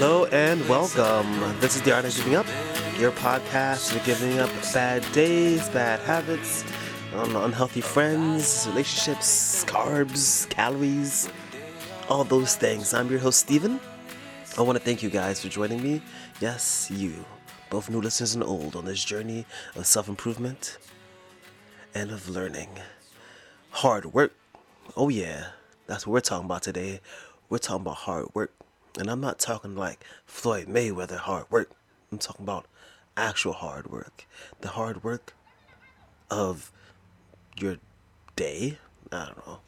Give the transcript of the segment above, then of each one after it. Hello and welcome. This is The Art of Giving Up, your podcast for giving up bad days, bad habits, unhealthy friends, relationships, carbs, calories, all those things. I'm your host, Steven. I want to thank you guys for joining me. Yes, you, both new listeners and old, on this journey of self-improvement and of learning. Hard work. Oh yeah, that's what we're talking about today. We're talking about hard work. And I'm not talking like Floyd Mayweather hard work. I'm talking about actual hard work. The hard work of your day. I don't know.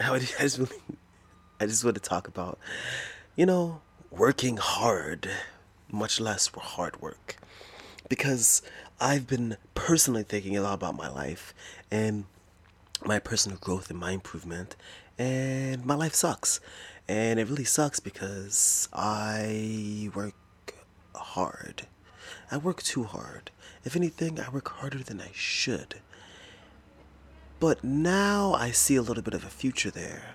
I just want to talk about, working hard, much less for hard work. Because I've been personally thinking a lot about my life and my personal growth and my improvement. And my life sucks. And it really sucks because I work hard. I work too hard. If anything, I work harder than I should. But now I see a little bit of a future there.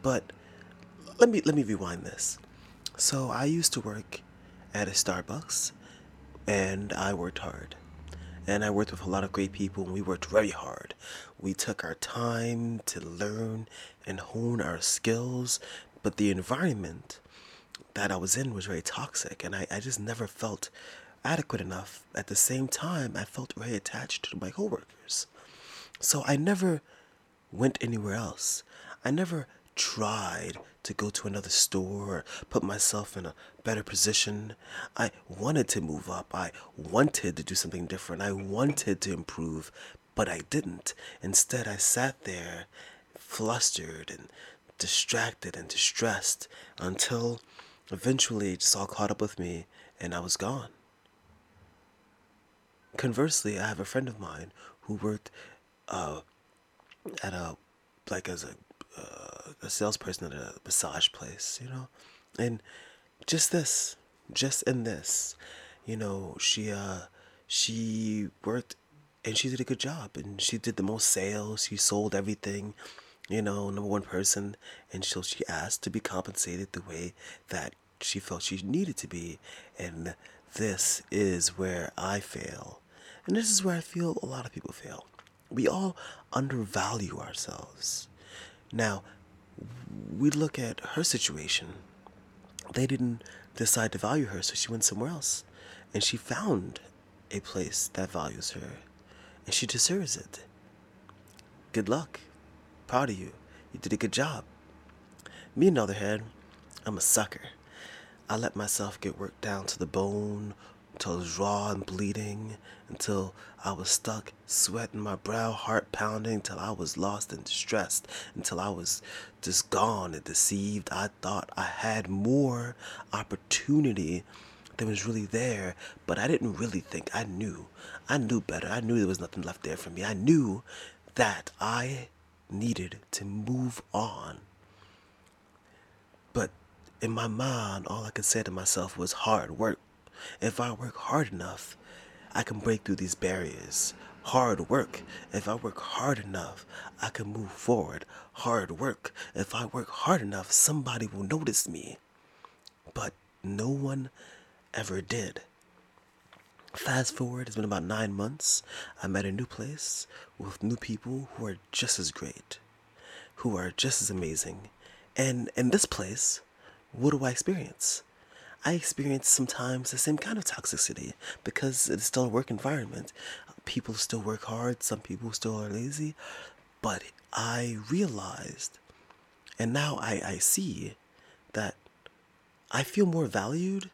But let me rewind this. So I used to work at a Starbucks, and I worked hard. And I worked with a lot of great people, and we worked very hard. We took our time to learn and hone our skills, but the environment that I was in was very toxic, and I just never felt adequate enough. At the same time, I felt very attached to my coworkers. So I never went anywhere else. I never tried to go to another store or put myself in a better position. I wanted to move up. I wanted to do something different. I wanted to improve, but I didn't. Instead, I sat there flustered and distracted and distressed until eventually it just all caught up with me and I was gone. Conversely, I have a friend of mine who worked as a salesperson at a massage place, and she worked and she did a good job and she did the most sales. She sold everything, number one person. And so she asked to be compensated the way that she felt she needed to be. And this is where I fail. And this is where I feel a lot of people fail. We all undervalue ourselves. Now, we look at her situation. They didn't decide to value her, so she went somewhere else. And she found a place that values her. And she deserves it. Good luck. Proud of you. You did a good job. Me, on the other hand, I'm a sucker. I let myself get worked down to the bone, until I was raw and bleeding, until I was stuck, sweating my brow, heart pounding, till I was lost and distressed, until I was just gone and deceived. I thought I had more opportunity than was really there, but I didn't really think. I knew better. I knew there was nothing left there for me. I knew that I needed to move on. But in my mind, all I could say to myself was hard work. If I work hard enough, I can break through these barriers. Hard work. If I work hard enough, I can move forward. Hard work. If I work hard enough, somebody will notice me. But no one ever did. Fast forward, it's been about 9 months. I'm at a new place with new people who are just as great, who are just as amazing. And in this place, what do I experience? I experience sometimes the same kind of toxicity because it's still a work environment. People still work hard. Some people still are lazy. But I realized, and now I see, that I feel more valued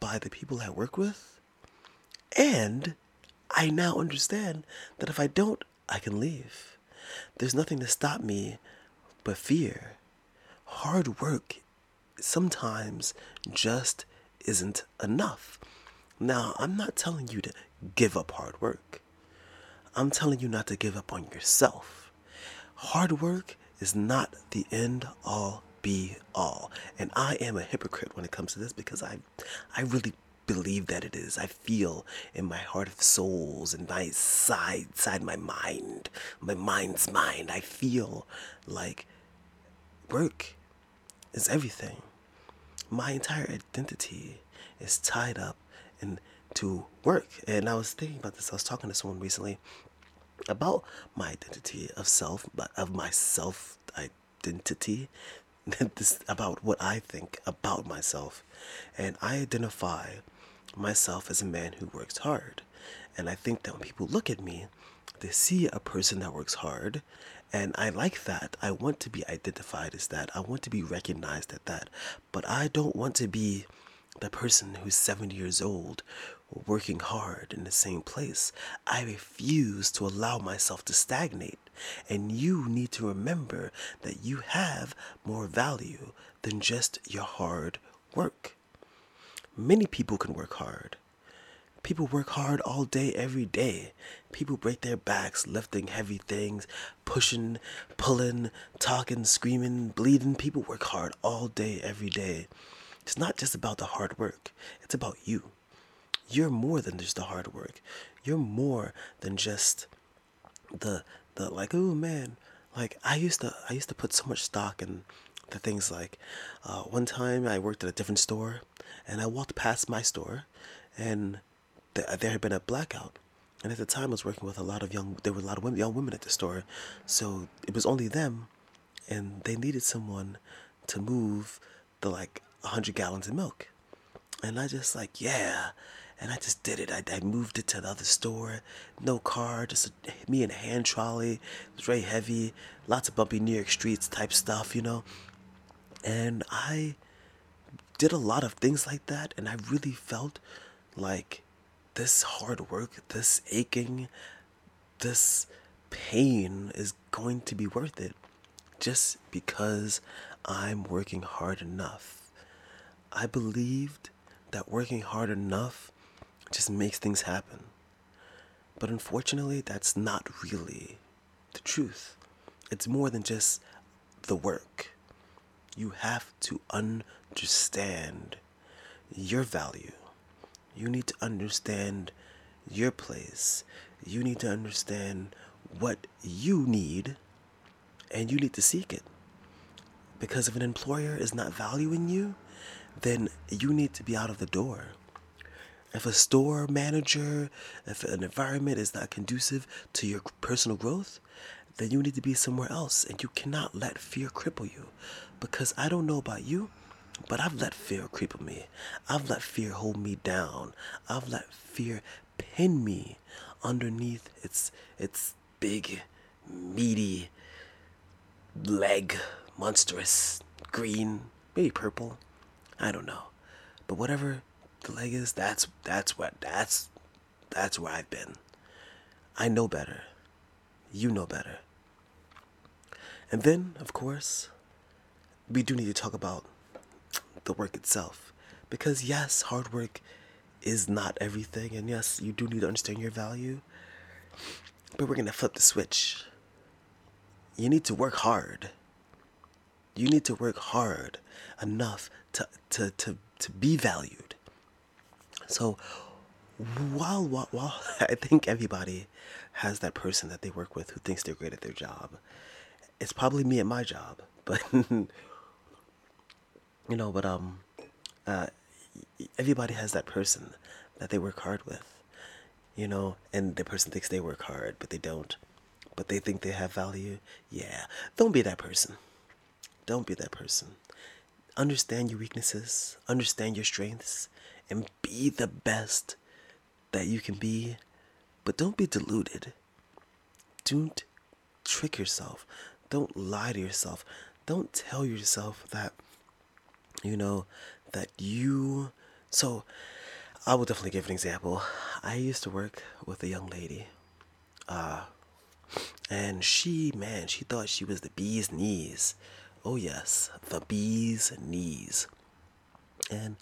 by the people I work with. And I now understand that if I don't, I can leave. There's nothing to stop me but fear. Hard work sometimes just isn't enough. Now, I'm not telling you to give up hard work. I'm telling you not to give up on yourself. Hard work is not the end all be all. And I am a hypocrite when it comes to this because I really believe that it is. I feel in my heart of souls and my side my mind, my mind's mind, I feel like work is everything. my entire identity is tied up into work. And I was thinking about this. I was talking to someone recently about my identity of self, of my self-identity, about what I think about myself. And I identify myself as a man who works hard. And I think that when people look at me, they see a person that works hard. And I like that. I want to be identified as that. I want to be recognized at that. But I don't want to be the person who's 70 years old working hard in the same place. I refuse to allow myself to stagnate. And you need to remember that you have more value than just your hard work. Many people can work hard. People work hard all day, every day. People break their backs lifting heavy things, pushing, pulling, talking, screaming, bleeding. People work hard all day, every day. It's not just about the hard work. It's about you. You're more than just the hard work. You're more than just the like, oh man, like I used to put so much stock in the things like one time I worked at a different store and I walked past my store and there had been a blackout. And at the time I was working with a lot of young women at the store. So it was only them and they needed someone to move the 100 gallons of milk. And I just and I just did it. I moved it to the other store. No car, just me and a hand trolley. It was very heavy. Lots of bumpy New York streets type stuff, you know. And I did a lot of things like that. And I really felt like this hard work, this aching, this pain is going to be worth it. Just because I'm working hard enough. I believed that working hard enough just makes things happen. But unfortunately, that's not really the truth. It's more than just the work. You have to understand your value. You need to understand your place. You need to understand what you need, and you need to seek it. Because if an employer is not valuing you, then you need to be out of the door. If a store manager, if an environment is not conducive to your personal growth, then you need to be somewhere else. And you cannot let fear cripple you. Because I don't know about you, but I've let fear cripple me. I've let fear hold me down. I've let fear pin me underneath its big, meaty leg, monstrous, green, maybe purple. I don't know, but whatever the leg is, that's where I've been. I know better. You know better. And then, of course, we do need to talk about the work itself, because yes, hard work is not everything, and yes, you do need to understand your value, but we're going to flip the switch. You need to work hard. You need to work hard enough to be valued. So while I think everybody has that person that they work with who thinks they're great at their job. It's probably me at my job, but everybody has that person that they work hard with, you know, and the person thinks they work hard, but they don't, but they think they have value. Yeah. Don't be that person. Don't be that person. Understand your weaknesses, understand your strengths, and be the best that you can be. But don't be deluded. Don't trick yourself. Don't lie to yourself. Don't tell yourself So I will definitely give an example. I used to work with a young lady. And she thought she was the bee's knees. Oh yes, the bee's knees. And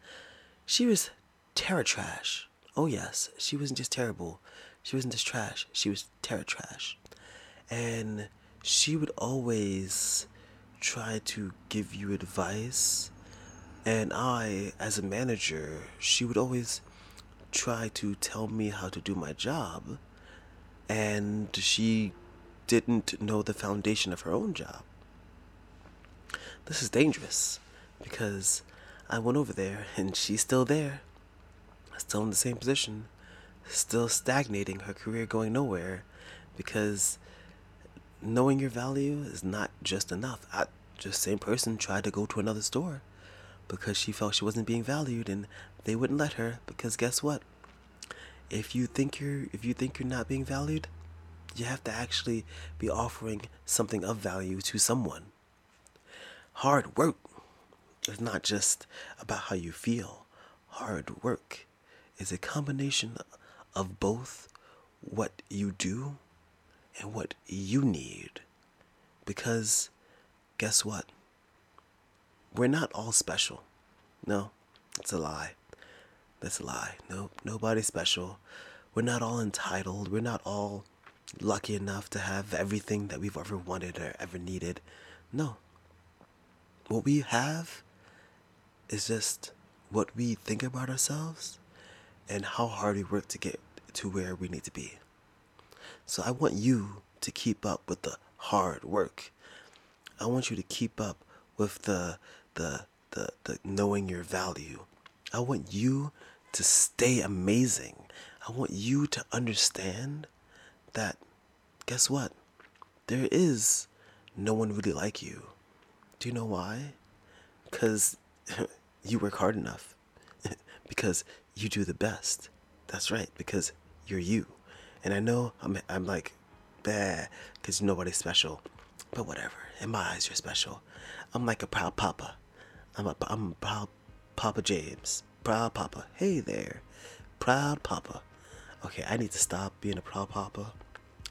she was terror trash. Oh yes, she wasn't just terrible. She wasn't just trash. She was terror trash. And she would always try to give you advice. And I, as a manager, she would always try to tell me how to do my job. And she didn't know the foundation of her own job. This is dangerous because I went over there, and she's still there. Still in the same position. Still stagnating, her career going nowhere. Because knowing your value is not just enough. Just same person tried to go to another store because she felt she wasn't being valued, and they wouldn't let her, because guess what? If you think you're not being valued, you have to actually be offering something of value to someone. Hard work is not just about how you feel. Hard work is a combination of both what you do and what you need. Because guess what? We're not all special. No, it's a lie. That's a lie. No, nobody's special. We're not all entitled. We're not all lucky enough to have everything that we've ever wanted or ever needed. No. What we have is just what we think about ourselves and how hard we work to get to where we need to be. So I want you to keep up with the hard work. I want you to keep up with the knowing your value. I want you to stay amazing. I want you to understand that, guess what? There is no one really like you. Do you know why? Because you work hard enough. Because you do the best. That's right, because you're you. And I know I'm like, bah, because nobody's special. But whatever, in my eyes, you're special. I'm like a proud papa. I'm a proud Papa James. Proud papa. Hey there. Proud papa. Okay, I need to stop being a proud papa.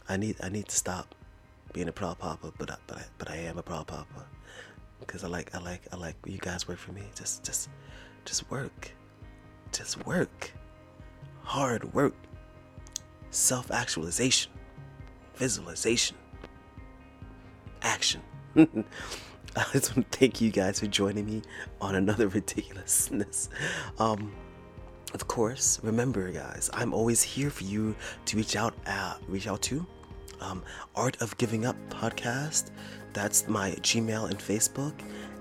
I need to stop being a proud papa, but I am a proud papa. Because I like you guys work for me. Just work. Just work. Hard work. Self-actualization. Visualization. Action. I just want to thank you guys for joining me on another ridiculousness. Of course, remember guys, I'm always here for you to reach out to Art of Giving Up Podcast. That's my Gmail and Facebook,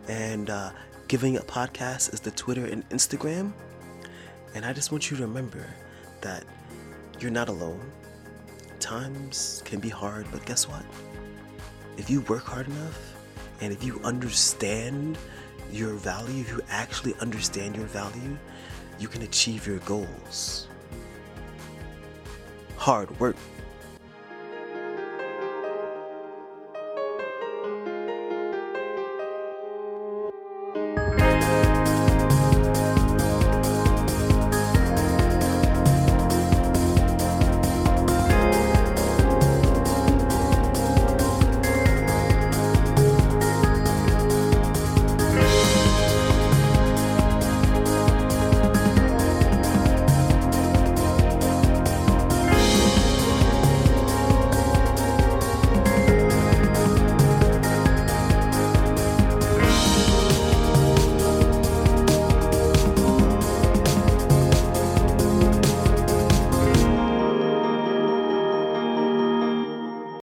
and Giving Up Podcast is the Twitter and Instagram. And I just want you to remember that you're not alone. Times can be hard, but guess what? If you work hard enough, and if you understand your value, if you actually understand your value, you can achieve your goals. Hard work.